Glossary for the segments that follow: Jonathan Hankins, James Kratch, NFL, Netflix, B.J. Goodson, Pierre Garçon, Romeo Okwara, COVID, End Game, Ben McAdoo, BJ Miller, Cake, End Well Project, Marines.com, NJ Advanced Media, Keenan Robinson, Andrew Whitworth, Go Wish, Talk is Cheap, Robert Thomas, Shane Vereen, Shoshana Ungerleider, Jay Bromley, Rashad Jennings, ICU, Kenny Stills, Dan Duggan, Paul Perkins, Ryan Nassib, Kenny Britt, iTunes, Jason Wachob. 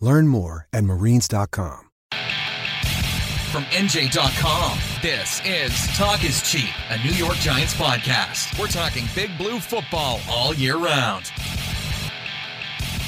Learn more at Marines.com. From NJ.com, this is Talk is Cheap, a New York Giants podcast. We're talking big blue football all year round.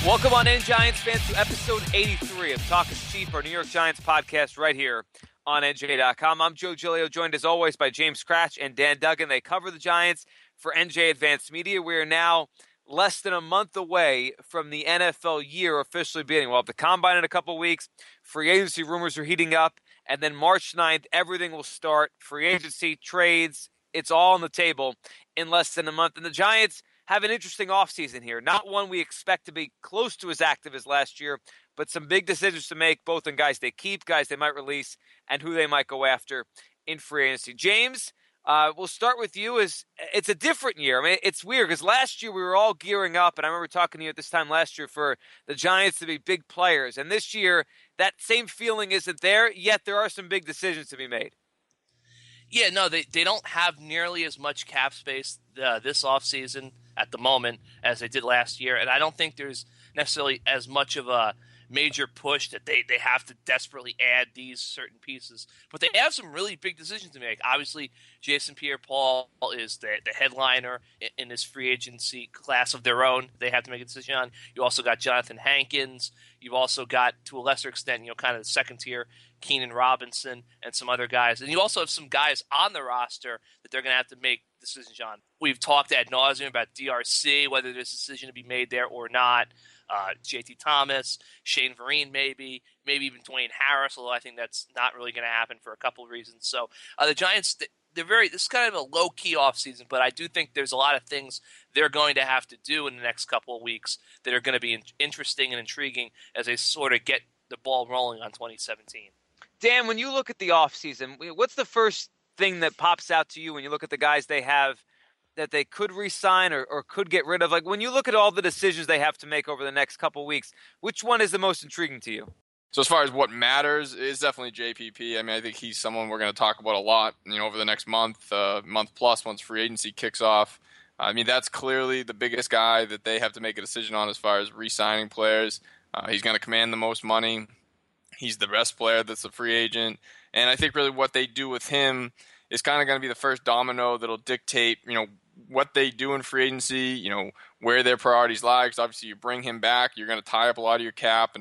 Welcome on in, Giants fans, to episode 83 of Talk is Cheap, our New York Giants podcast right here on NJ.com. I'm Joe Giglio, joined as always by James Kratch and Dan Duggan. They cover the Giants for NJ Advanced Media. We are now less than a month away from the NFL year officially beginning. We'll have the Combine in a couple weeks. Free agency rumors are heating up. And then March 9th, everything will start. Free agency, trades, it's all on the table in less than a month. And the Giants have an interesting offseason here. Not one we expect to be close to as active as last year, but some big decisions to make, both on guys they keep, guys they might release, and who they might go after in free agency. James, we'll start with you. It's a different year. I mean, it's weird because last year we were all gearing up, and I remember talking to you at this time last year for the Giants to be big players. And this year, that same feeling isn't there, yet there are some big decisions to be made. Yeah, no, they don't have nearly as much cap space this offseason at the moment as they did last year. And I don't think there's necessarily as much of a major push that they have to desperately add these certain pieces. But they have some really big decisions to make. Obviously, Jason Pierre-Paul is the headliner in this free agency class of their own. They have to make a decision on. You also got Jonathan Hankins. You've also got, to a lesser extent, kind of the second tier, Keenan Robinson and some other guys. And you also have some guys on the roster that they're going to have to make decisions on. We've talked ad nauseum about DRC, whether there's a decision to be made there or not. JT Thomas, Shane Vereen maybe even Dwayne Harris, although I think that's not really going to happen for a couple of reasons. So the Giants, this is kind of a low-key offseason, but I do think there's a lot of things they're going to have to do in the next couple of weeks that are going to be interesting and intriguing as they sort of get the ball rolling on 2017. Dan, when you look at the offseason, what's the first thing that pops out to you when you look at the guys they have that they could re-sign or could get rid of? Like, when you look at all the decisions they have to make over the next couple weeks, which one is the most intriguing to you? So as far as what matters, it's definitely JPP. I mean, I think he's someone we're going to talk about a lot, over the next month plus, once free agency kicks off. I mean, that's clearly the biggest guy that they have to make a decision on as far as re-signing players. He's going to command the most money. He's the best player that's a free agent. And I think really what they do with him is kind of going to be the first domino that'll dictate, what they do in free agency, where their priorities lie. Because obviously you bring him back, you're going to tie up a lot of your cap,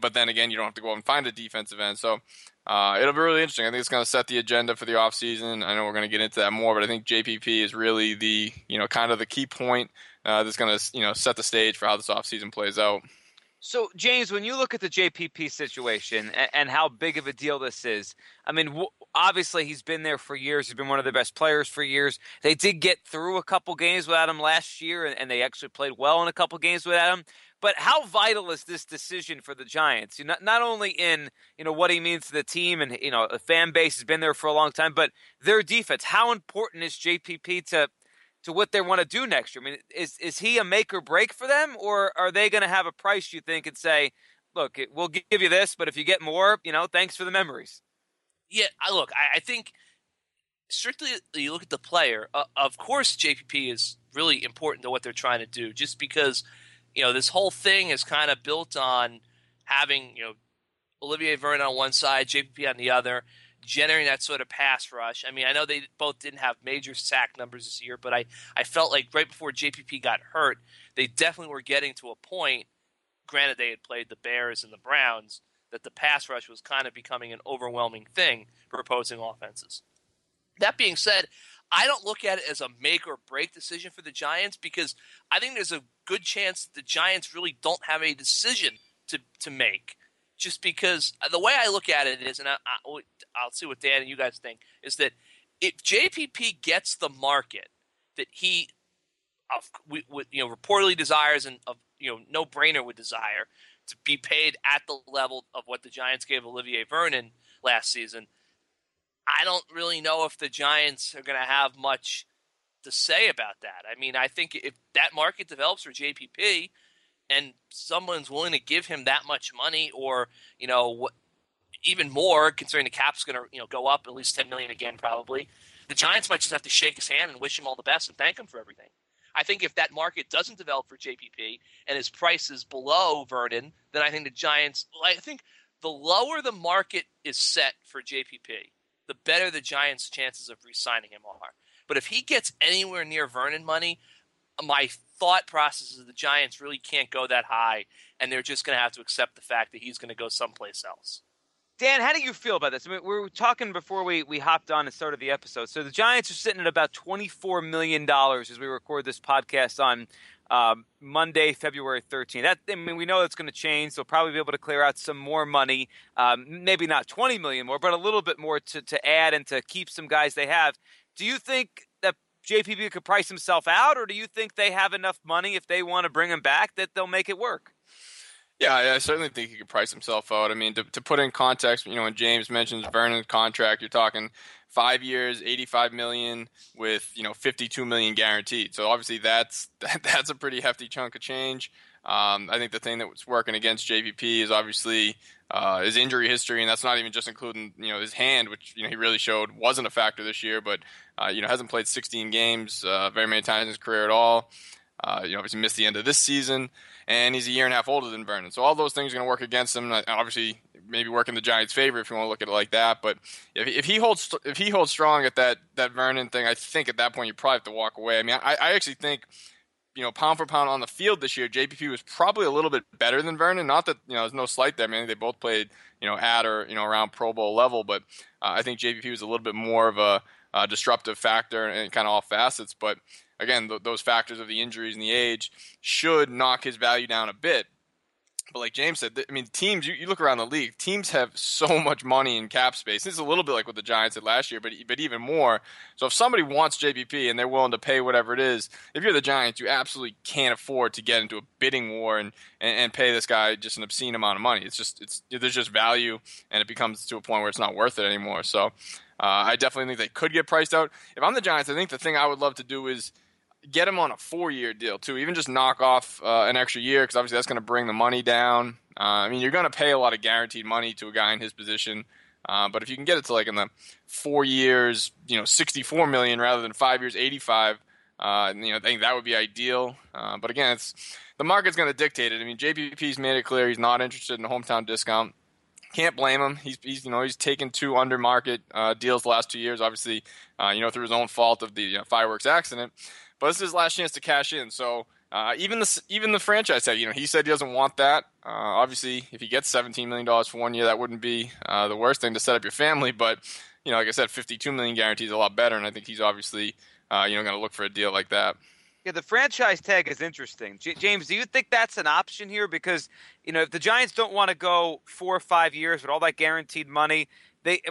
but then again, you don't have to go out and find a defensive end. So it'll be really interesting. I think it's going to set the agenda for the offseason. I know we're going to get into that more, but I think JPP is really the, kind of the key point that's going to, set the stage for how this offseason plays out. So, James, when you look at the JPP situation and how big of a deal this is, I mean, obviously he's been there for years. He's been one of the best players for years. They did get through a couple games without him last year, and they actually played well in a couple games without him. But how vital is this decision for the Giants? Not only in, what he means to the team and, the fan base has been there for a long time, but their defense. How important is JPP to what they want to do next year? I mean, is he a make or break for them, or are they going to have a price, you think, and say, look, we'll give you this, but if you get more, thanks for the memories? Yeah, look, I think strictly you look at the player, of course JPP is really important to what they're trying to do, just because, this whole thing is kind of built on having, Olivier Vernon on one side, JPP on the other, generating that sort of pass rush. I mean, I know they both didn't have major sack numbers this year, but I felt like right before JPP got hurt, they definitely were getting to a point. Granted, they had played the Bears and the Browns, that the pass rush was kind of becoming an overwhelming thing for opposing offenses. That being said, I don't look at it as a make or break decision for the Giants because I think there's a good chance that the Giants really don't have a decision to make. Just because the way I look at it is, and I'll see what Dan and you guys think, is that if JPP gets the market that he reportedly desires and no-brainer would desire to be paid at the level of what the Giants gave Olivier Vernon last season, I don't really know if the Giants are going to have much to say about that. I mean, I think if that market develops for JPP and someone's willing to give him that much money or, even more, considering the cap's going to go up at least $10 million again probably, the Giants might just have to shake his hand and wish him all the best and thank him for everything. I think if that market doesn't develop for JPP and his price is below Vernon, then I think the Giants – I think the lower the market is set for JPP, the better the Giants' chances of re-signing him are. But if he gets anywhere near Vernon money, my thought process is the Giants really can't go that high, and they're just going to have to accept the fact that he's going to go someplace else. Dan, how do you feel about this? I mean, we were talking before we hopped on and started the episode. So the Giants are sitting at about $24 million as we record this podcast on Monday, February 13th. We know it's going to change. They'll probably be able to clear out some more money, maybe not $20 million more, but a little bit more to add and to keep some guys they have. Do you think that JPP could price himself out, or do you think they have enough money if they want to bring him back that they'll make it work? Yeah, I certainly think he could price himself out. I mean, to put in context, when James mentions Vernon's contract, you're talking 5 years, $85 million with, $52 million guaranteed. So obviously that's a pretty hefty chunk of change. I think the thing that's working against JPP is obviously his injury history, and that's not even just including his hand, which he really showed wasn't a factor this year, but hasn't played 16 games very many times in his career at all. Obviously missed the end of this season, and he's a year and a half older than Vernon. So all those things are going to work against him. Obviously, maybe work in the Giants' favor if you want to look at it like that. But if he holds strong at that Vernon thing, I think at that point you probably have to walk away. I mean, I actually think pound for pound on the field this year, JPP was probably a little bit better than Vernon. Not that there's no slight there. I mean, they both played at or around Pro Bowl level, but I think JPP was a little bit more of a disruptive factor in kind of all facets, but. Again, those factors of the injuries and the age should knock his value down a bit. But like James said, I mean, teams, you look around the league, teams have so much money in cap space. This is a little bit like what the Giants did last year, but even more. So if somebody wants JPP and they're willing to pay whatever it is, if you're the Giants, you absolutely can't afford to get into a bidding war and pay this guy just an obscene amount of money. There's just value, and it becomes to a point where it's not worth it anymore. So I definitely think they could get priced out. If I'm the Giants, I think the thing I would love to do is get him on a 4-year deal, too. Even just knock off an extra year, because obviously that's going to bring the money down. You're going to pay a lot of guaranteed money to a guy in his position. But if you can get it to, like, in the 4 years, $64 million rather than 5 years, $85 million, I think that would be ideal. But, again, the market's going to dictate it. I mean, JPP's made it clear he's not interested in a hometown discount. Can't blame him. He's taken two under market deals the last 2 years, obviously, through his own fault of the fireworks accident. But this is his last chance to cash in. So even the franchise tag, he said he doesn't want that. Obviously, if he gets $17 million for 1 year, that wouldn't be the worst thing to set up your family. But, like I said, $52 million guarantees a lot better. And I think he's obviously, going to look for a deal like that. Yeah, the franchise tag is interesting. James, do you think that's an option here? Because, if the Giants don't want to go 4 or 5 years with all that guaranteed money,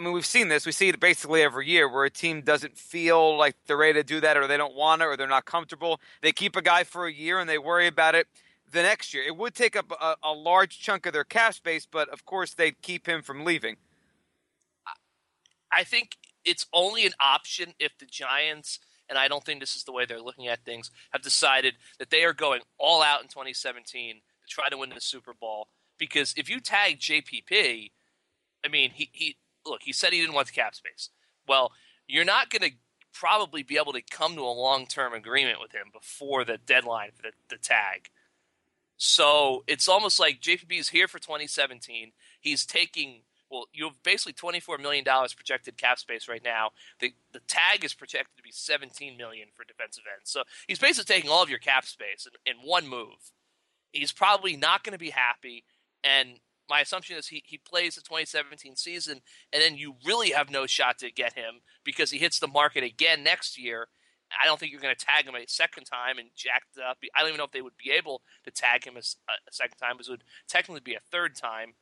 we've seen this. We see it basically every year where a team doesn't feel like they're ready to do that, or they don't want it, or they're not comfortable. They keep a guy for a year and they worry about it the next year. It would take up a large chunk of their cap space, but of course they'd keep him from leaving. I think it's only an option if the Giants, and I don't think this is the way they're looking at things, have decided that they are going all out in 2017 to try to win the Super Bowl. Because if you tag JPP, Look, he said he didn't want the cap space. Well, you're not going to probably be able to come to a long-term agreement with him before the deadline for the tag. So it's almost like JPP is here for 2017. He's taking – well, you have basically $24 million projected cap space right now. The tag is projected to be $17 million for defensive ends. So he's basically taking all of your cap space in one move. He's probably not going to be happy, and – my assumption is he plays the 2017 season, and then you really have no shot to get him because he hits the market again next year. I don't think you're going to tag him a second time and jack it up. I don't even know if they would be able to tag him a second time, because it would technically be a third time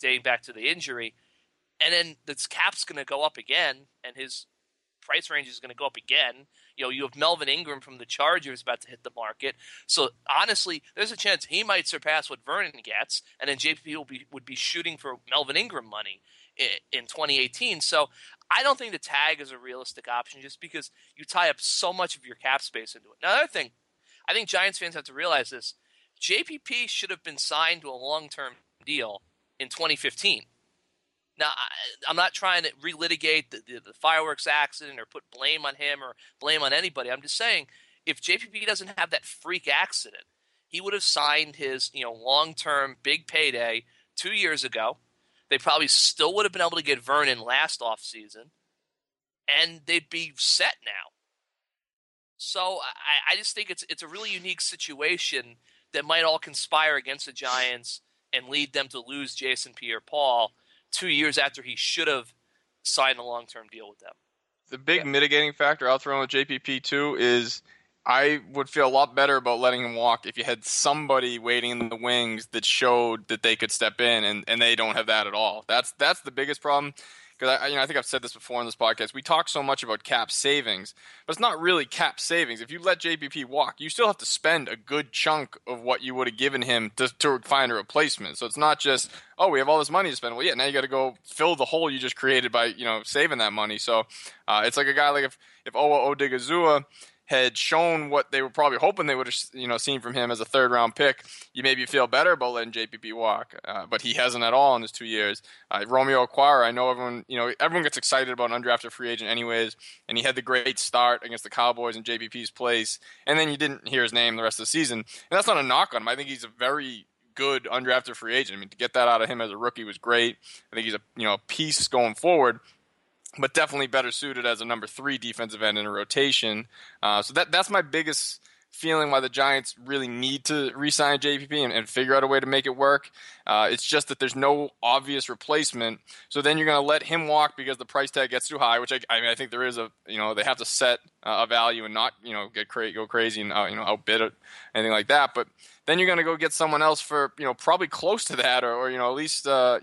dating back to the injury. And then the cap's going to go up again, and his price range is going to go up again. You know, you have Melvin Ingram from the Chargers about to hit the market. So, honestly, there's a chance he might surpass what Vernon gets, and then JPP would be shooting for Melvin Ingram money in 2018. So I don't think the tag is a realistic option just because you tie up so much of your cap space into it. Now, another thing, I think Giants fans have to realize this. JPP should have been signed to a long-term deal in 2015. Now, I'm not trying to relitigate the fireworks accident or put blame on him or blame on anybody. I'm just saying if JPP doesn't have that freak accident, he would have signed his long-term big payday 2 years ago. They probably still would have been able to get Vernon last offseason, and they'd be set now. So I just think it's a really unique situation that might all conspire against the Giants and lead them to lose Jason Pierre-Paul 2 years after he should have signed a long-term deal with them. The big mitigating factor I'll throw in with JPP, too, is I would feel a lot better about letting him walk if you had somebody waiting in the wings that showed that they could step in, and they don't have that at all. That's the biggest problem. Because I think I've said this before on this podcast. We talk so much about cap savings, but it's not really cap savings. If you let JPP walk, you still have to spend a good chunk of what you would have given him to find a replacement. So it's not just, oh, we have all this money to spend. Well, yeah, now you got to go fill the hole you just created by saving that money. So it's like a guy like if Olu Oduguzua had shown what they were probably hoping they would have seen from him as a third-round pick, you maybe feel better about letting JPP walk. But he hasn't at all in his 2 years. Romeo Okwara, I know everyone gets excited about an undrafted free agent anyways, and he had the great start against the Cowboys in JPP's place, and then you didn't hear his name the rest of the season. And that's not a knock on him. I think he's a very good undrafted free agent. I mean, to get that out of him as a rookie was great. I think he's a piece going forward, but definitely better suited as a number 3 defensive end in a rotation. So that's my biggest feeling why the Giants really need to re-sign JPP and figure out a way to make it work. It's just that there's no obvious replacement. So then you're going to let him walk because the price tag gets too high, which I think there is they have to set a value and not, go crazy and, outbid it, anything like that. But then you're going to go get someone else for, probably close to that or at least, a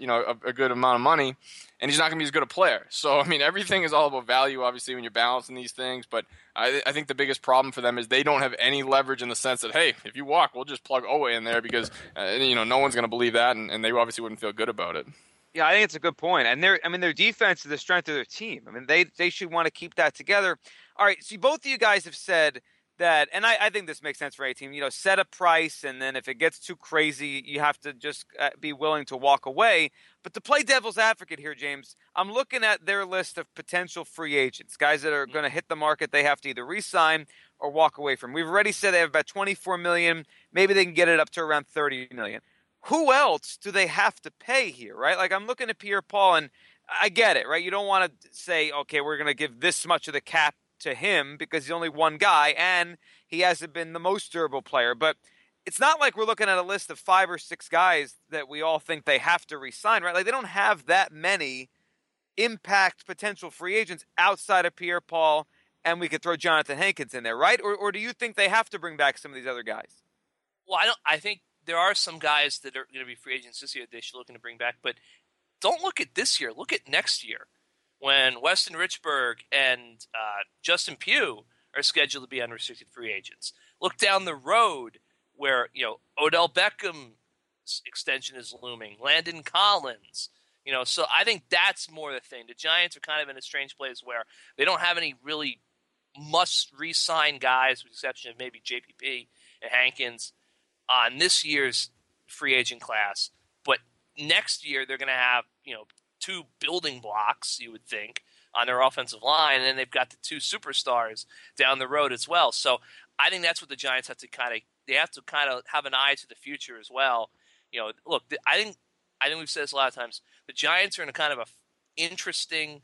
good amount of money. And he's not going to be as good a player. So, I mean, everything is all about value, obviously, when you're balancing these things. But I think the biggest problem for them is they don't have any leverage in the sense that, hey, if you walk, we'll just plug Owe in there because, no one's going to believe that, and they obviously wouldn't feel good about it. Yeah, I think it's a good point. And their defense is the strength of their team. I mean, they should want to keep that together. All right, so both of you guys have said that, and I think this makes sense for any team, set a price, and then if it gets too crazy, you have to just be willing to walk away. But to play devil's advocate here, James, I'm looking at their list of potential free agents, guys that are going to hit the market they have to either re-sign or walk away from. We've already said they have about $24 million. Maybe they can get it up to around $30 million. Who else do they have to pay here, right? Like, I'm looking at Pierre-Paul, and I get it, right? You don't want to say, okay, we're going to give this much of the cap to him because he's only one guy, and he hasn't been the most durable player. But it's not like we're looking at a list of 5 or 6 guys that we all think they have to re-sign, right? Like, they don't have that many impact potential free agents outside of Pierre-Paul, and we could throw Jonathan Hankins in there, right? Or do you think they have to bring back some of these other guys? Well, I think there are some guys that are going to be free agents this year that they're looking to bring back, but don't look at this year. Look at next year, when Weston Richburg and Justin Pugh are scheduled to be unrestricted free agents. Look down the road where, Odell Beckham's extension is looming, Landon Collins, so I think that's more the thing. The Giants are kind of in a strange place where they don't have any really must re-sign guys, with the exception of maybe JPP and Hankins on this year's free agent class. But next year they're going to have, 2 building blocks, you would think, on their offensive line, and then they've got the 2 superstars down the road as well. So I think that's what the Giants have to kind of have an eye to the future as well. Look, I think we've said this a lot of times. The Giants are in a kind of a interesting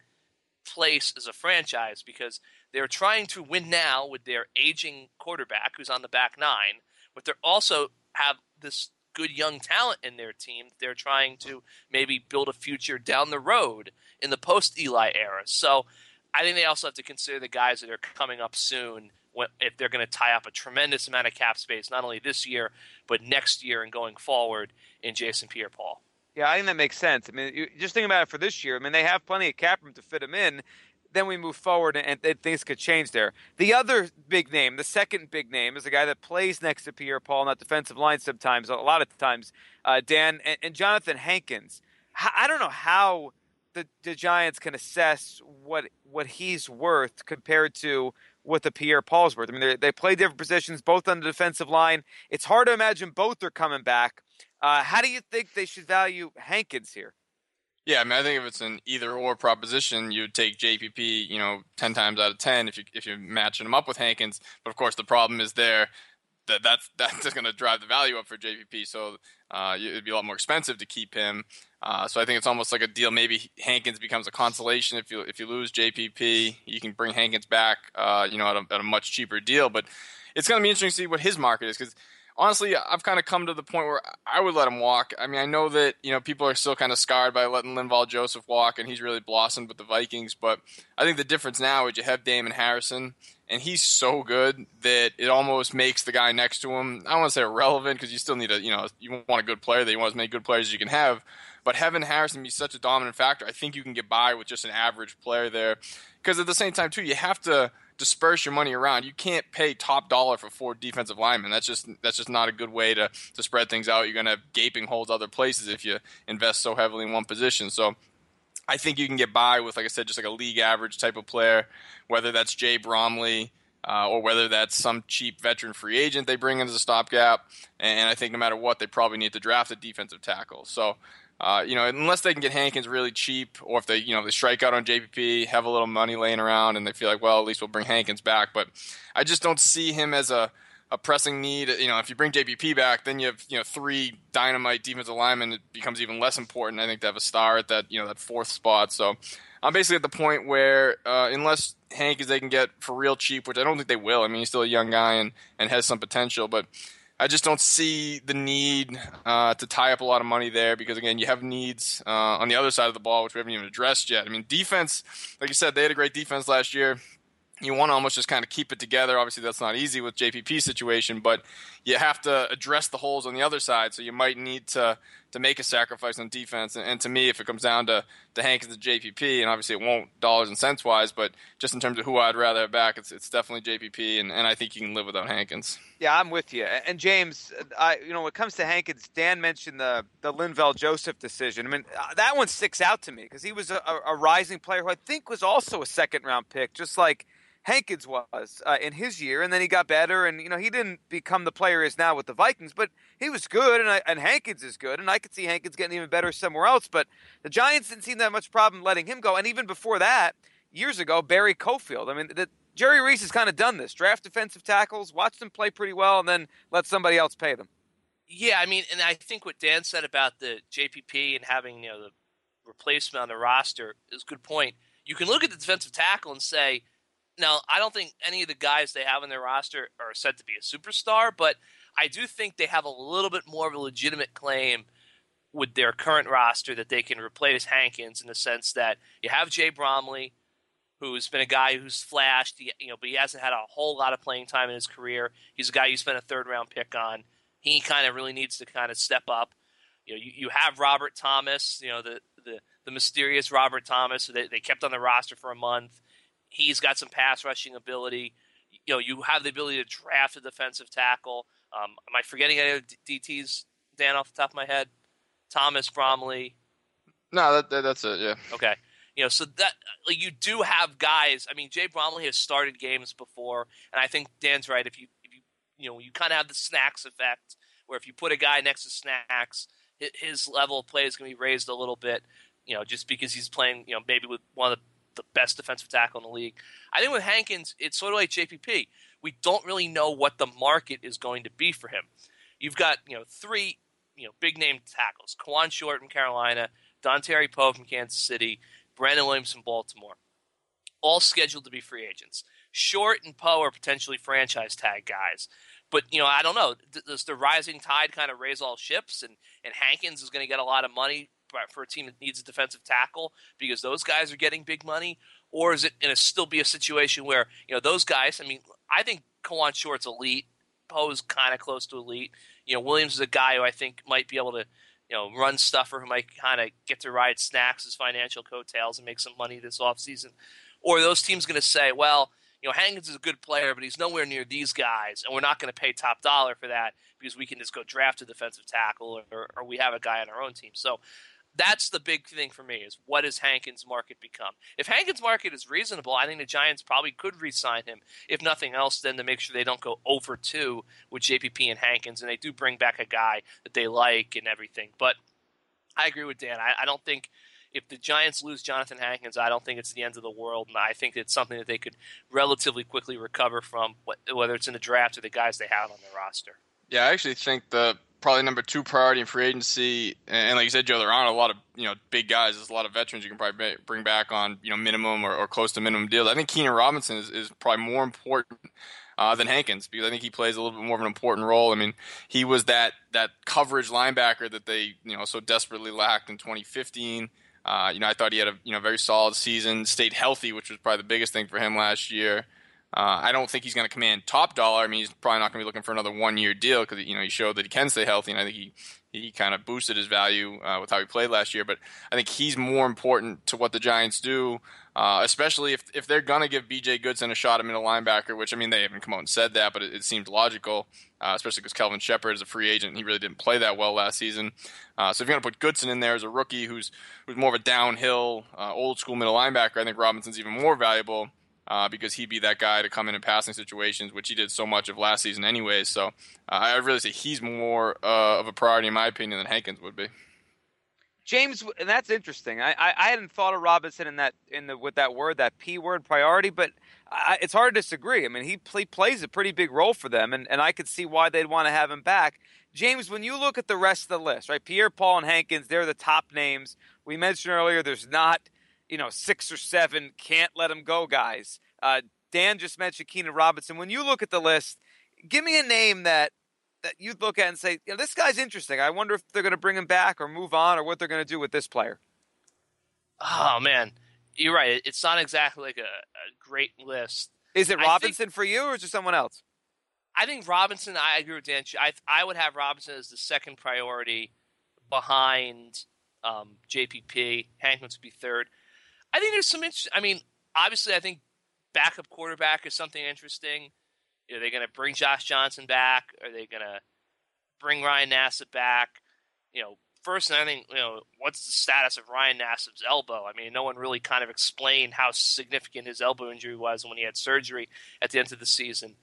place as a franchise because they're trying to win now with their aging quarterback who's on the back 9, but they're also have this good young talent in their team that they're trying to maybe build a future down the road in the post-Eli era. So I think they also have to consider the guys that are coming up soon if they're going to tie up a tremendous amount of cap space, not only this year, but next year and going forward in Jason Pierre-Paul. Yeah, I think that makes sense. I mean, just think about it for this year. I mean, they have plenty of cap room to fit him in. Then we move forward and things could change there. The other big name, the second big name, is a guy that plays next to Pierre-Paul on that defensive line sometimes, a lot of times, Dan, and Jonathan Hankins. I don't know how the Giants can assess what he's worth compared to what the Pierre-Paul's worth. I mean, they play different positions, both on the defensive line. It's hard to imagine both are coming back. How do you think they should value Hankins here? Yeah, I mean, I think if it's an either-or proposition, you would take JPP, 10 times out of 10 if you're matching him up with Hankins. But, of course, the problem is there that's going to drive the value up for JPP. So it would be a lot more expensive to keep him. So I think it's almost like a deal. Maybe Hankins becomes a consolation. If you lose JPP, you can bring Hankins back at a much cheaper deal. But it's going to be interesting to see what his market is because, honestly, I've kind of come to the point where I would let him walk. I mean, I know that people are still kind of scarred by letting Linval Joseph walk, and he's really blossomed with the Vikings. But I think the difference now is you have Damon Harrison, and he's so good that it almost makes the guy next to him, I don't want to say irrelevant because you still need you want a good player. That you want as many good players as you can have. But having Harrison be such a dominant factor, I think you can get by with just an average player there. Because at the same time, too, you have to disperse your money around. You can't pay top dollar for 4 defensive linemen. That's just not a good way to spread things out. You're going to have gaping holes other places if you invest so heavily in one position. So I think you can get by with, like I said, just like a league average type of player, whether that's Jay Bromley or whether that's some cheap veteran free agent they bring in as a stopgap. And I think no matter what, they probably need to draft a defensive tackle. So unless they can get Hankins really cheap, or if they strike out on JPP, have a little money laying around, and they feel like, well, at least we'll bring Hankins back. But I just don't see him as a pressing need. If you bring JPP back, then you have 3 dynamite defensive linemen. It becomes even less important, I think, to have a star at that that 4th spot. So I'm basically at the point where unless Hankins they can get for real cheap, which I don't think they will. I mean, he's still a young guy and has some potential, but I just don't see the need to tie up a lot of money there because, again, you have needs on the other side of the ball, which we haven't even addressed yet. I mean, defense, like you said, they had a great defense last year. You want to almost just kind of keep it together. Obviously, that's not easy with JPP's situation, but you have to address the holes on the other side, so you might need to make a sacrifice on defense. And to me, if it comes down to Hankins and JPP, and obviously it won't dollars and cents-wise, but just in terms of who I'd rather have back, it's definitely JPP, and I think you can live without Hankins. Yeah, I'm with you. And, James, when it comes to Hankins, Dan mentioned the Linval Joseph decision. I mean, that one sticks out to me because he was a rising player who I think was also a second-round pick, just like Hankins was in his year, and then he got better, and he didn't become the player he is now with the Vikings, but he was good, and Hankins is good, and I could see Hankins getting even better somewhere else, but the Giants didn't seem to have much problem letting him go, and even before that, years ago, Barry Cofield. I mean, Jerry Reese has kind of done this. Draft defensive tackles, watch them play pretty well, and then let somebody else pay them. Yeah, I mean, and I think what Dan said about the JPP and having the replacement on the roster is a good point. You can look at the defensive tackle and say, now, I don't think any of the guys they have on their roster are said to be a superstar, but I do think they have a little bit more of a legitimate claim with their current roster that they can replace Hankins in the sense that you have Jay Bromley, who's been a guy who's flashed, but he hasn't had a whole lot of playing time in his career. He's a guy you spent a 3rd-round pick on. He kind of really needs to kind of step up. You have Robert Thomas, the mysterious Robert Thomas, who they kept on the roster for a month. He's got some pass rushing ability. You have the ability to draft a defensive tackle. Am I forgetting any of DTs, Dan, off the top of my head? Thomas, Bromley. No, that's it, yeah. Okay. So that you do have guys. I mean, Jay Bromley has started games before, and I think Dan's right. If you kind of have the Snacks effect, where if you put a guy next to Snacks, his level of play is going to be raised a little bit, just because he's playing, maybe with one of the best defensive tackle in the league. I think with Hankins, it's sort of like JPP. We don't really know what the market is going to be for him. You've got, 3, big-name tackles. Kawann Short from Carolina, Dontari Poe from Kansas City, Brandon Williams from Baltimore, all scheduled to be free agents. Short and Poe are potentially franchise tag guys. But, you know, I don't know. Does the rising tide kind of raise all ships? And Hankins is going to get a lot of money for a team that needs a defensive tackle because those guys are getting big money? Or is it going to still be a situation where, you know, those guys – I mean, I think Kawann Short's elite. Poe's kind of close to elite. You know, Williams is a guy who I think might be able to, you know, run stuffer, who might kind of get to ride Snacks's financial coattails and make some money this offseason. Or are those teams going to say, well, you know, Hankins is a good player, but he's nowhere near these guys, and we're not going to pay top dollar for that because we can just go draft a defensive tackle or we have a guy on our own team. So that's the big thing for me is what does Hankins' market become? If Hankins' market is reasonable, I think the Giants probably could re-sign him, if nothing else, then to make sure they don't go over two with JPP and Hankins, and they do bring back a guy that they like and everything. But I agree with Dan. I don't think if the Giants lose Jonathan Hankins, I don't think it's the end of the world, and I think it's something that they could relatively quickly recover from, whether it's in the draft or the guys they have on their roster. Yeah, I actually think the probably number two priority in free agency, and like you said, Joe, there aren't a lot of, you know, big guys. There's a lot of veterans you can probably bring back on, you know, minimum or close to minimum deals. I think Keenan Robinson is probably more important than Hankins because I think he plays a little bit more of an important role. I mean, he was that coverage linebacker that they, you know, so desperately lacked in 2015. You know, I thought he had a, you know, very solid season, stayed healthy, which was probably the biggest thing for him last year. I don't think he's going to command top dollar. I mean, he's probably not going to be looking for another one-year deal because, you know, he showed that he can stay healthy, and I think he kind of boosted his value with how he played last year. But I think he's more important to what the Giants do, especially if they're going to give B.J. Goodson a shot at middle linebacker, which, I mean, they haven't come out and said that, but it seemed logical, especially because Kelvin Shepard is a free agent, and he really didn't play that well last season. So if you're going to put Goodson in there as a rookie who's more of a downhill, old-school middle linebacker, I think Robinson's even more valuable. Because he'd be that guy to come in passing situations, which he did so much of last season anyway. So I really say he's more of a priority, in my opinion, than Hankins would be. James, and that's interesting. I hadn't thought of Robinson with that word, that P word, priority, but it's hard to disagree. I mean, he plays a pretty big role for them, and I could see why they'd want to have him back. James, when you look at the rest of the list, right, Pierre-Paul and Hankins, they're the top names. We mentioned earlier there's not – you know, 6 or 7 can't let them go guys. Dan just mentioned Keenan Robinson. When you look at the list, give me a name that you'd look at and say, you know, this guy's interesting. I wonder if they're going to bring him back or move on or what they're going to do with this player. Oh, man. You're right. It's not exactly like a great list. Is it Robinson for you or is it someone else? I think Robinson, I agree with Dan. I would have Robinson as the second priority behind JPP. Hankins would be third. I think there's some interest. I mean, obviously, I think backup quarterback is something interesting. Are they going to bring Josh Johnson back? Are they going to bring Ryan Nassib back? You know, first, I think, you know, what's the status of Ryan Nassib's elbow? I mean, no one really kind of explained how significant his elbow injury was when he had surgery at the end of the season.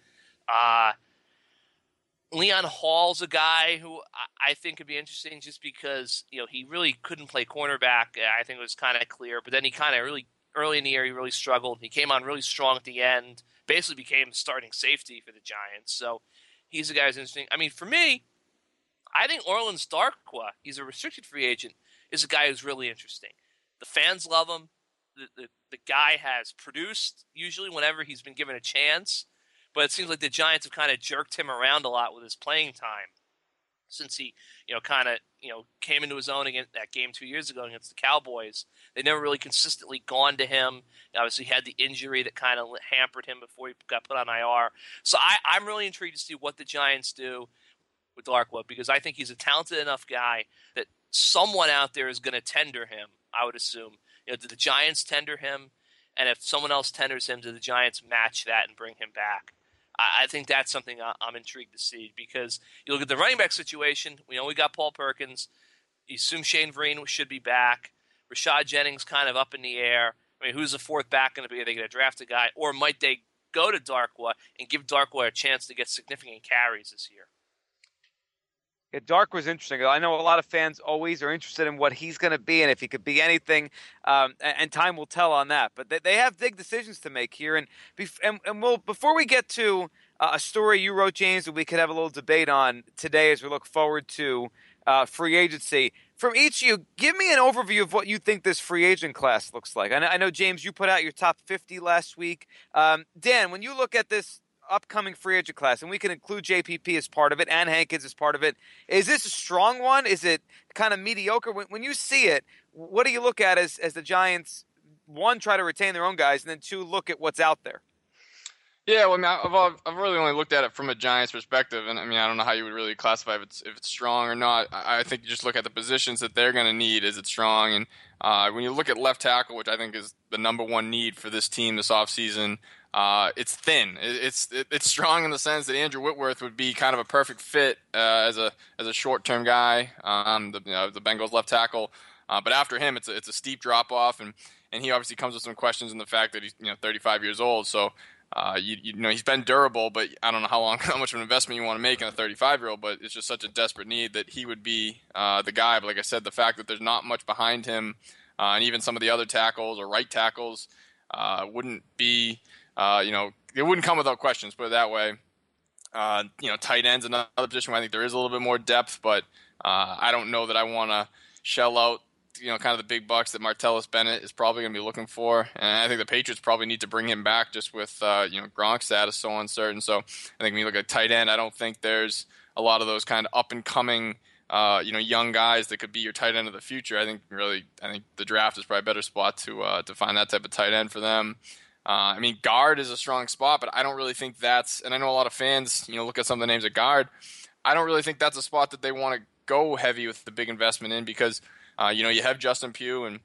Leon Hall's a guy who I think could be interesting just because, you know, he really couldn't play cornerback. I think it was kind of clear. But then he kind of really – early in the year, he really struggled. He came on really strong at the end, basically became starting safety for the Giants. So he's a guy who's interesting. I mean, for me, I think Orleans Darkwa, he's a restricted free agent, is a guy who's really interesting. The fans love him. The guy has produced usually whenever he's been given a chance. But it seems like the Giants have kind of jerked him around a lot with his playing time since he, you know, kind of, you know, came into his own against that game 2 years ago against the Cowboys. They've never really consistently gone to him. Obviously, he had the injury that kind of hampered him before he got put on IR. So I'm really intrigued to see what the Giants do with Darkwa because I think he's a talented enough guy that someone out there is going to tender him, I would assume. You know, do the Giants tender him? And if someone else tenders him, do the Giants match that and bring him back? I think that's something I'm intrigued to see because you look at the running back situation. We know we got Paul Perkins. You assume Shane Vereen should be back. Rashad Jennings kind of up in the air. I mean, who's the fourth back going to be? Are they going to draft a guy? Or might they go to Darkwa and give Darkwa a chance to get significant carries this year? Yeah, Dark was interesting. I know a lot of fans always are interested in what he's going to be and if he could be anything, and time will tell on that. But they have big decisions to make here. And we'll, before we get to a story you wrote, James, that we could have a little debate on today as we look forward to free agency, from each of you, give me an overview of what you think this free agent class looks like. I know, James, you put out your top 50 last week. Dan, when you look at this upcoming free agent class, and we can include JPP as part of it and Hankins as part of it, is this a strong one? Is it kind of mediocre? When you see it, what do you look at as the Giants, one, try to retain their own guys, and then two, look at what's out there? Yeah, well, I mean, I've really only looked at it from a Giants perspective, and I mean, I don't know how you would really classify if it's strong or not. I think you just look at the positions that they're going to need. Is it strong? And when you look at left tackle, which I think is the number one need for this team this offseason, it's thin. It's strong in the sense that Andrew Whitworth would be kind of a perfect fit as a short-term guy, the Bengals left tackle. But after him, it's a steep drop-off, and he obviously comes with some questions in the fact that he's 35 years old, so. He's been durable, but I don't know how much of an investment you want to make in a 35-year-old, but it's just such a desperate need that he would be the guy. But like I said, the fact that there's not much behind him, and even some of the other tackles or right tackles wouldn't be, it wouldn't come without questions, put it that way. Tight end's another position where I think there is a little bit more depth, but I don't know that I want to shell out kind of the big bucks that Martellus Bennett is probably going to be looking for. And I think the Patriots probably need to bring him back just with, Gronk's status so uncertain. So I think when you look at tight end, I don't think there's a lot of those kind of up-and-coming, young guys that could be your tight end of the future. I think the draft is probably a better spot to find that type of tight end for them. Guard is a strong spot, but I don't really think that's – and I know a lot of fans, look at some of the names at guard. I don't really think that's a spot that they want to go heavy with the big investment in because – you have Justin Pugh, and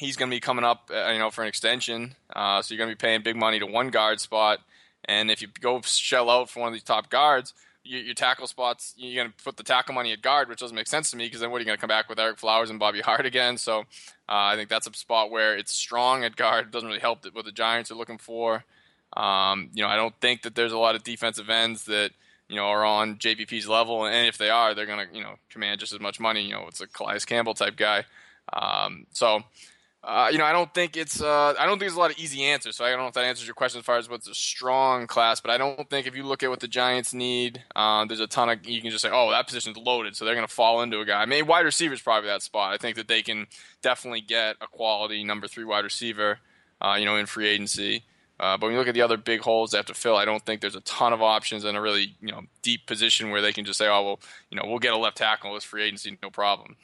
he's going to be coming up, for an extension. So you're going to be paying big money to one guard spot. And if you go shell out for one of these top guards, your tackle spots, you're going to put the tackle money at guard, which doesn't make sense to me because then what are you going to come back with Eric Flowers and Bobby Hart again? So I think that's a spot where it's strong at guard. It doesn't really help what the Giants are looking for. I don't think that there's a lot of defensive ends that – are on JPP's level, and if they are, they're going to, command just as much money. It's a Calais Campbell type guy. I don't think there's a lot of easy answers, so I don't know if that answers your question as far as what's a strong class, but I don't think if you look at what the Giants need, there's a ton of, you can just say, oh, that position's loaded, so they're going to fall into a guy. I mean, wide receiver's probably that spot. I think that they can definitely get a quality number 3 wide receiver, in free agency. But when you look at the other big holes they have to fill, I don't think there's a ton of options in a really, deep position where they can just say, oh, well, we'll get a left tackle this free agency, no problem.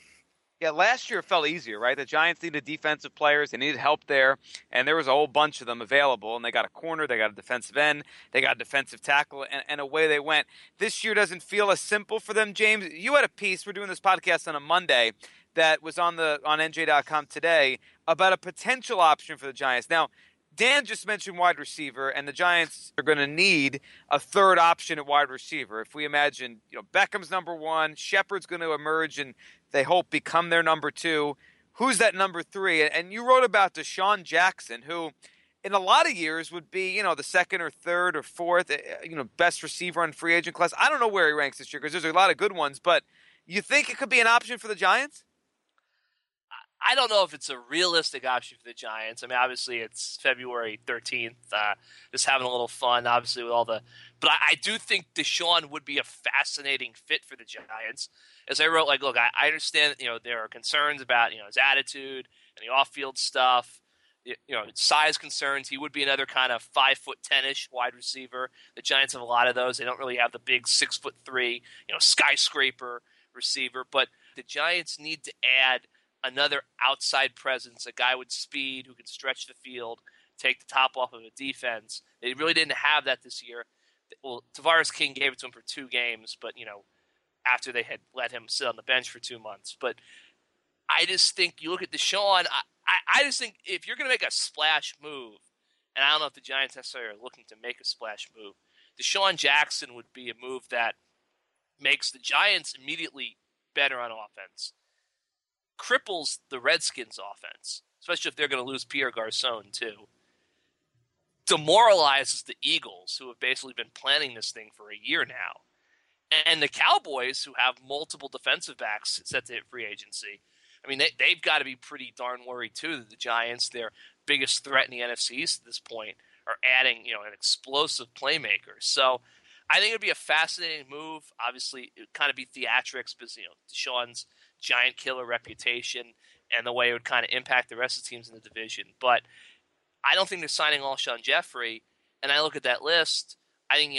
Yeah, last year it felt easier, right? The Giants needed defensive players. They needed help there, and there was a whole bunch of them available, and they got a corner, they got a defensive end, they got a defensive tackle, and away they went. This year doesn't feel as simple for them, James. You had a piece, we're doing this podcast on a Monday, that was on NJ.com today about a potential option for the Giants. Now, Dan just mentioned wide receiver, and the Giants are going to need a third option at wide receiver. If we imagine, Beckham's number one, Shepard's going to emerge and they hope become their number two. Who's that number three? And you wrote about DeSean Jackson, who in a lot of years would be, the second or third or fourth, best receiver on free agent class. I don't know where he ranks this year because there's a lot of good ones, but you think it could be an option for the Giants? I don't know if it's a realistic option for the Giants. I mean, obviously, it's February 13th. Just having a little fun, obviously, with all the – but I do think DeSean would be a fascinating fit for the Giants. As I wrote, like, look, I understand, there are concerns about, his attitude and the off-field stuff, size concerns. He would be another kind of 5'10"-ish wide receiver. The Giants have a lot of those. They don't really have the big 6'3", skyscraper receiver. But the Giants need to add – another outside presence, a guy with speed who can stretch the field, take the top off of a defense. They really didn't have that this year. Well, Tavares King gave it to him for 2 games, but, after they had let him sit on the bench for 2 months. But I just think you look at DeSean, I just think if you're going to make a splash move, and I don't know if the Giants necessarily are looking to make a splash move, DeSean Jackson would be a move that makes the Giants immediately better on offense. Cripples the Redskins' offense, especially if they're going to lose Pierre Garçon too. Demoralizes the Eagles, who have basically been planning this thing for a year now. And the Cowboys, who have multiple defensive backs set to hit free agency. I mean, they've got to be pretty darn worried too that the Giants, their biggest threat in the NFC East at this point, are adding, an explosive playmaker. So I think it would be a fascinating move. Obviously, it would kind of be theatrics because, DeSean's giant killer reputation and the way it would kind of impact the rest of the teams in the division. But I don't think they're signing Alshon Jeffrey. And I look at that list. I think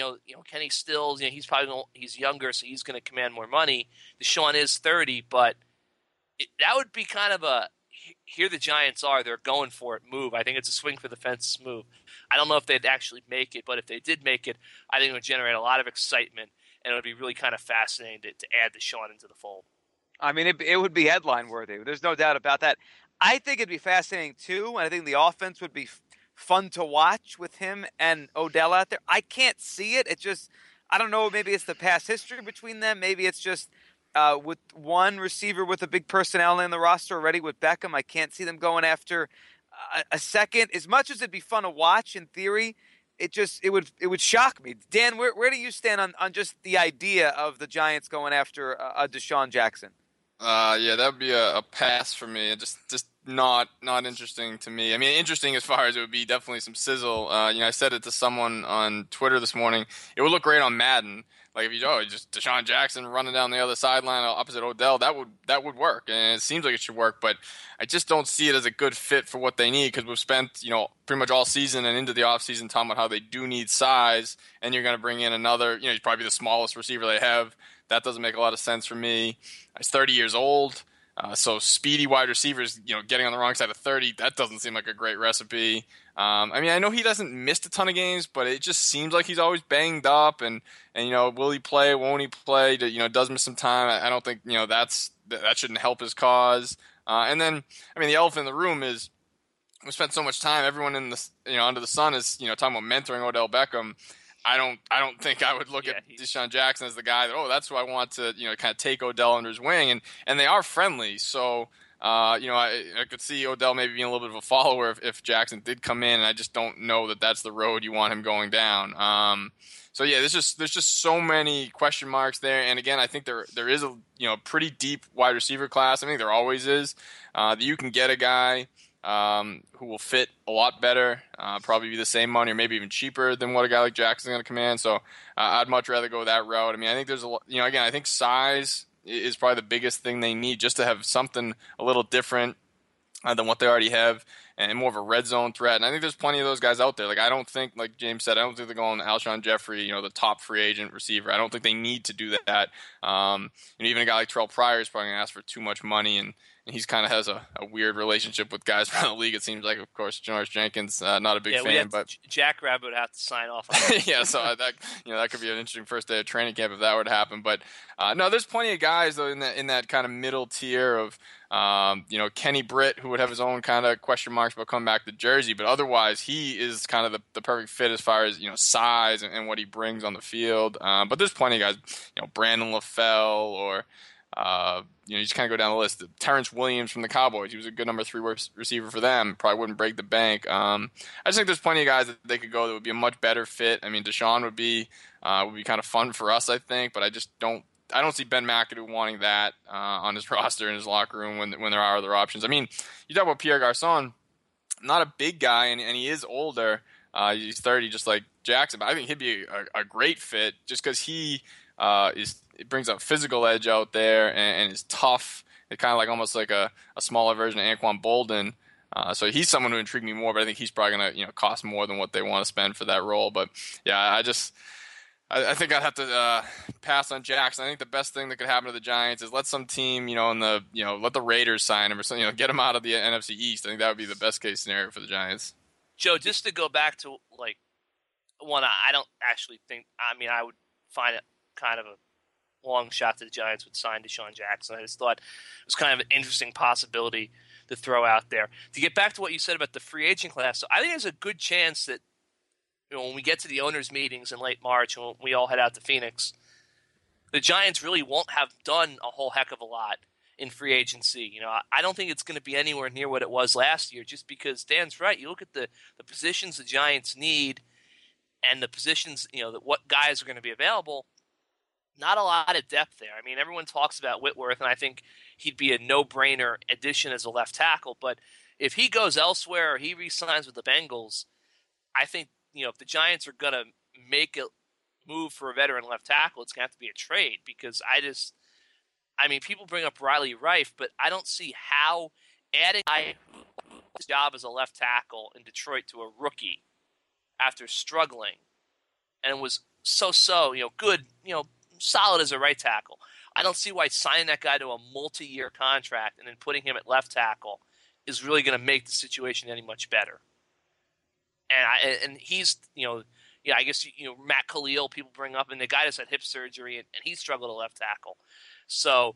Kenny Stills, he's probably he's younger, so he's going to command more money. DeSean is 30, but that would be kind of a here the Giants are, they're going for it move. I think it's a swing for the fences move. I don't know if they'd actually make it, but if they did make it, I think it would generate a lot of excitement, and it would be really kind of fascinating to add DeSean into the fold. I mean, it would be headline worthy. There's no doubt about that. I think it'd be fascinating too, and I think the offense would be fun to watch with him and Odell out there. I can't see it. It's just, I don't know, maybe it's the past history between them. Maybe it's just with one receiver with a big personality in the roster already with Beckham. I can't see them going after a second. As much as it'd be fun to watch in theory, it would shock me. Dan, where do you stand on just the idea of the Giants going after a DeSean Jackson? Yeah, that would be a pass for me. Just not interesting to me. I mean, interesting as far as it would be definitely some sizzle. I said it to someone on Twitter this morning. It would look great on Madden. Like if you just DeSean Jackson running down the other sideline opposite Odell, that would work, and it seems like it should work. But I just don't see it as a good fit for what they need, because we've spent pretty much all season and into the offseason talking about how they do need size, and you're going to bring in another. He's probably the smallest receiver they have. That doesn't make a lot of sense for me. He's 30 years old, so speedy wide receivers, getting on the wrong side of 30, that doesn't seem like a great recipe. I know he doesn't miss a ton of games, but it just seems like he's always banged up, and will he play, won't he play, does miss some time. I don't think, that shouldn't help his cause. And then the elephant in the room is, we spent so much time, everyone in the, under the sun is, talking about mentoring Odell Beckham. I don't think I would look at DeSean Jackson as the guy that, that's who I want to, kind of take Odell under his wing. And they are friendly. So, I could see Odell maybe being a little bit of a follower if Jackson did come in. And I just don't know that that's the road you want him going down. So, yeah, there's just so many question marks there. And, again, I think there is a pretty deep wide receiver class. I think there always is. That you can get a guy who will fit a lot better, probably be the same money or maybe even cheaper than what a guy like Jackson's going to command. So I'd much rather go that route. I mean, I think there's I think size is probably the biggest thing they need, just to have something a little different than what they already have, and more of a red zone threat. And I think there's plenty of those guys out there. Like, I don't think, like James said, I don't think they're going Alshon Jeffrey, the top free agent receiver. I don't think they need to do that. Even a guy like Terrell Pryor is probably going to ask for too much money, and he's kind of has a weird relationship with guys around the league. It seems like, of course, Janoris Jenkins, not a big fan, but Jack Rabbit would have to sign off on that. Yeah, so that could be an interesting first day of training camp if that would happen. But no, there's plenty of guys though in that kind of middle tier of Kenny Britt, who would have his own kind of question marks about coming back to Jersey, but otherwise he is kind of the perfect fit as far as size and what he brings on the field. But there's plenty of guys, Brandon LaFell or. You just kind of go down the list. Terrence Williams from the Cowboys, he was a good number 3 receiver for them. Probably wouldn't break the bank. I just think there's plenty of guys that they could go that would be a much better fit. I mean, DeSean would be kind of fun for us, I think, but I don't see Ben McAdoo wanting that on his roster in his locker room when there are other options. I mean, you talk about Pierre Garçon, not a big guy, and he is older. He's 30, just like Jackson. But I think he'd be a great fit just because he it brings a physical edge out there and is tough. It's kind of like almost like a smaller version of Anquan Boldin. So he's someone who intrigued me more, but I think he's probably going to cost more than what they want to spend for that role. But yeah, I think I'd have to pass on Jackson. I think the best thing that could happen to the Giants is let some team let the Raiders sign him or something. Get him out of the NFC East. I think that would be the best case scenario for the Giants. Joe, just to go back to like one, I don't actually think. I mean, I would find it kind of a long shot that the Giants would sign DeSean Jackson. I just thought it was kind of an interesting possibility to throw out there. To get back to what you said about the free agent class, so I think there's a good chance that when we get to the owners' meetings in late March and when we all head out to Phoenix, the Giants really won't have done a whole heck of a lot in free agency. I don't think it's going to be anywhere near what it was last year, just because Dan's right. You look at the positions the Giants need and the positions, that what guys are going to be available. Not a lot of depth there. I mean, everyone talks about Whitworth, and I think he'd be a no-brainer addition as a left tackle. But if he goes elsewhere or he re-signs with the Bengals, I think, if the Giants are going to make a move for a veteran left tackle, it's going to have to be a trade, because people bring up Riley Reiff, but I don't see how adding his job as a left tackle in Detroit to a rookie after struggling and was so, good, solid as a right tackle. I don't see why signing that guy to a multi-year contract and then putting him at left tackle is really going to make the situation any much better. And he's, I guess, Matt Khalil people bring up, and the guy just had hip surgery, and he struggled at left tackle. So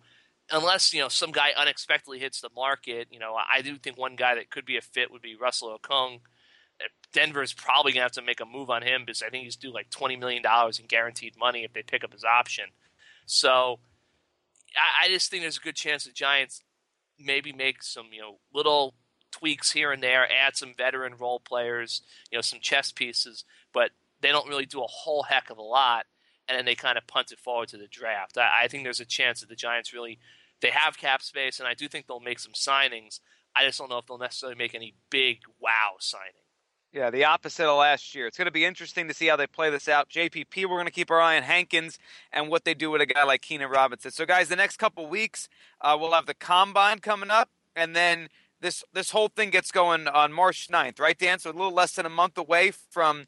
unless, some guy unexpectedly hits the market, I do think one guy that could be a fit would be Russell Okung. Denver's probably going to have to make a move on him because I think he's due like $20 million in guaranteed money if they pick up his option. So I just think there's a good chance the Giants maybe make some, little tweaks here and there, add some veteran role players, some chess pieces, but they don't really do a whole heck of a lot, and then they kind of punt it forward to the draft. I think there's a chance that the Giants really – they have cap space, and I do think they'll make some signings. I just don't know if they'll necessarily make any big wow signing. Yeah, the opposite of last year. It's going to be interesting to see how they play this out. JPP, we're going to keep our eye on Hankins and what they do with a guy like Keenan Robinson. So, guys, the next couple weeks, we'll have the Combine coming up, and then this whole thing gets going on March 9th, right, Dan? So a little less than a month away from,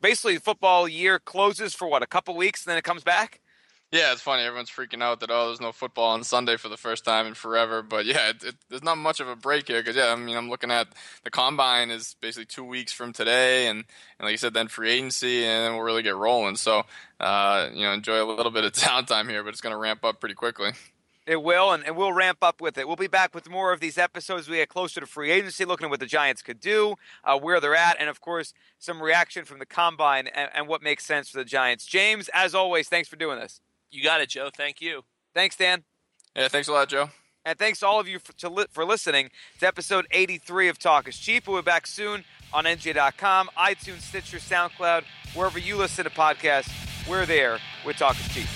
basically the football year closes for, a couple weeks, and then it comes back? Yeah, it's funny. Everyone's freaking out that, there's no football on Sunday for the first time in forever. But, yeah, there's not much of a break here because, I'm looking at the Combine is basically 2 weeks from today. And like you said, then free agency, and then we'll really get rolling. So, enjoy a little bit of downtime here, but it's going to ramp up pretty quickly. It will, and we'll ramp up with it. We'll be back with more of these episodes as we get closer to free agency, looking at what the Giants could do, where they're at, and, of course, some reaction from the Combine and what makes sense for the Giants. James, as always, thanks for doing this. You got it, Joe. Thank you. Thanks, Dan. Yeah, thanks a lot, Joe. And thanks to all of you for listening to episode 83 of Talk is Cheap. We'll be back soon on NJ.com, iTunes, Stitcher, SoundCloud, wherever you listen to podcasts. We're there with Talk is Cheap.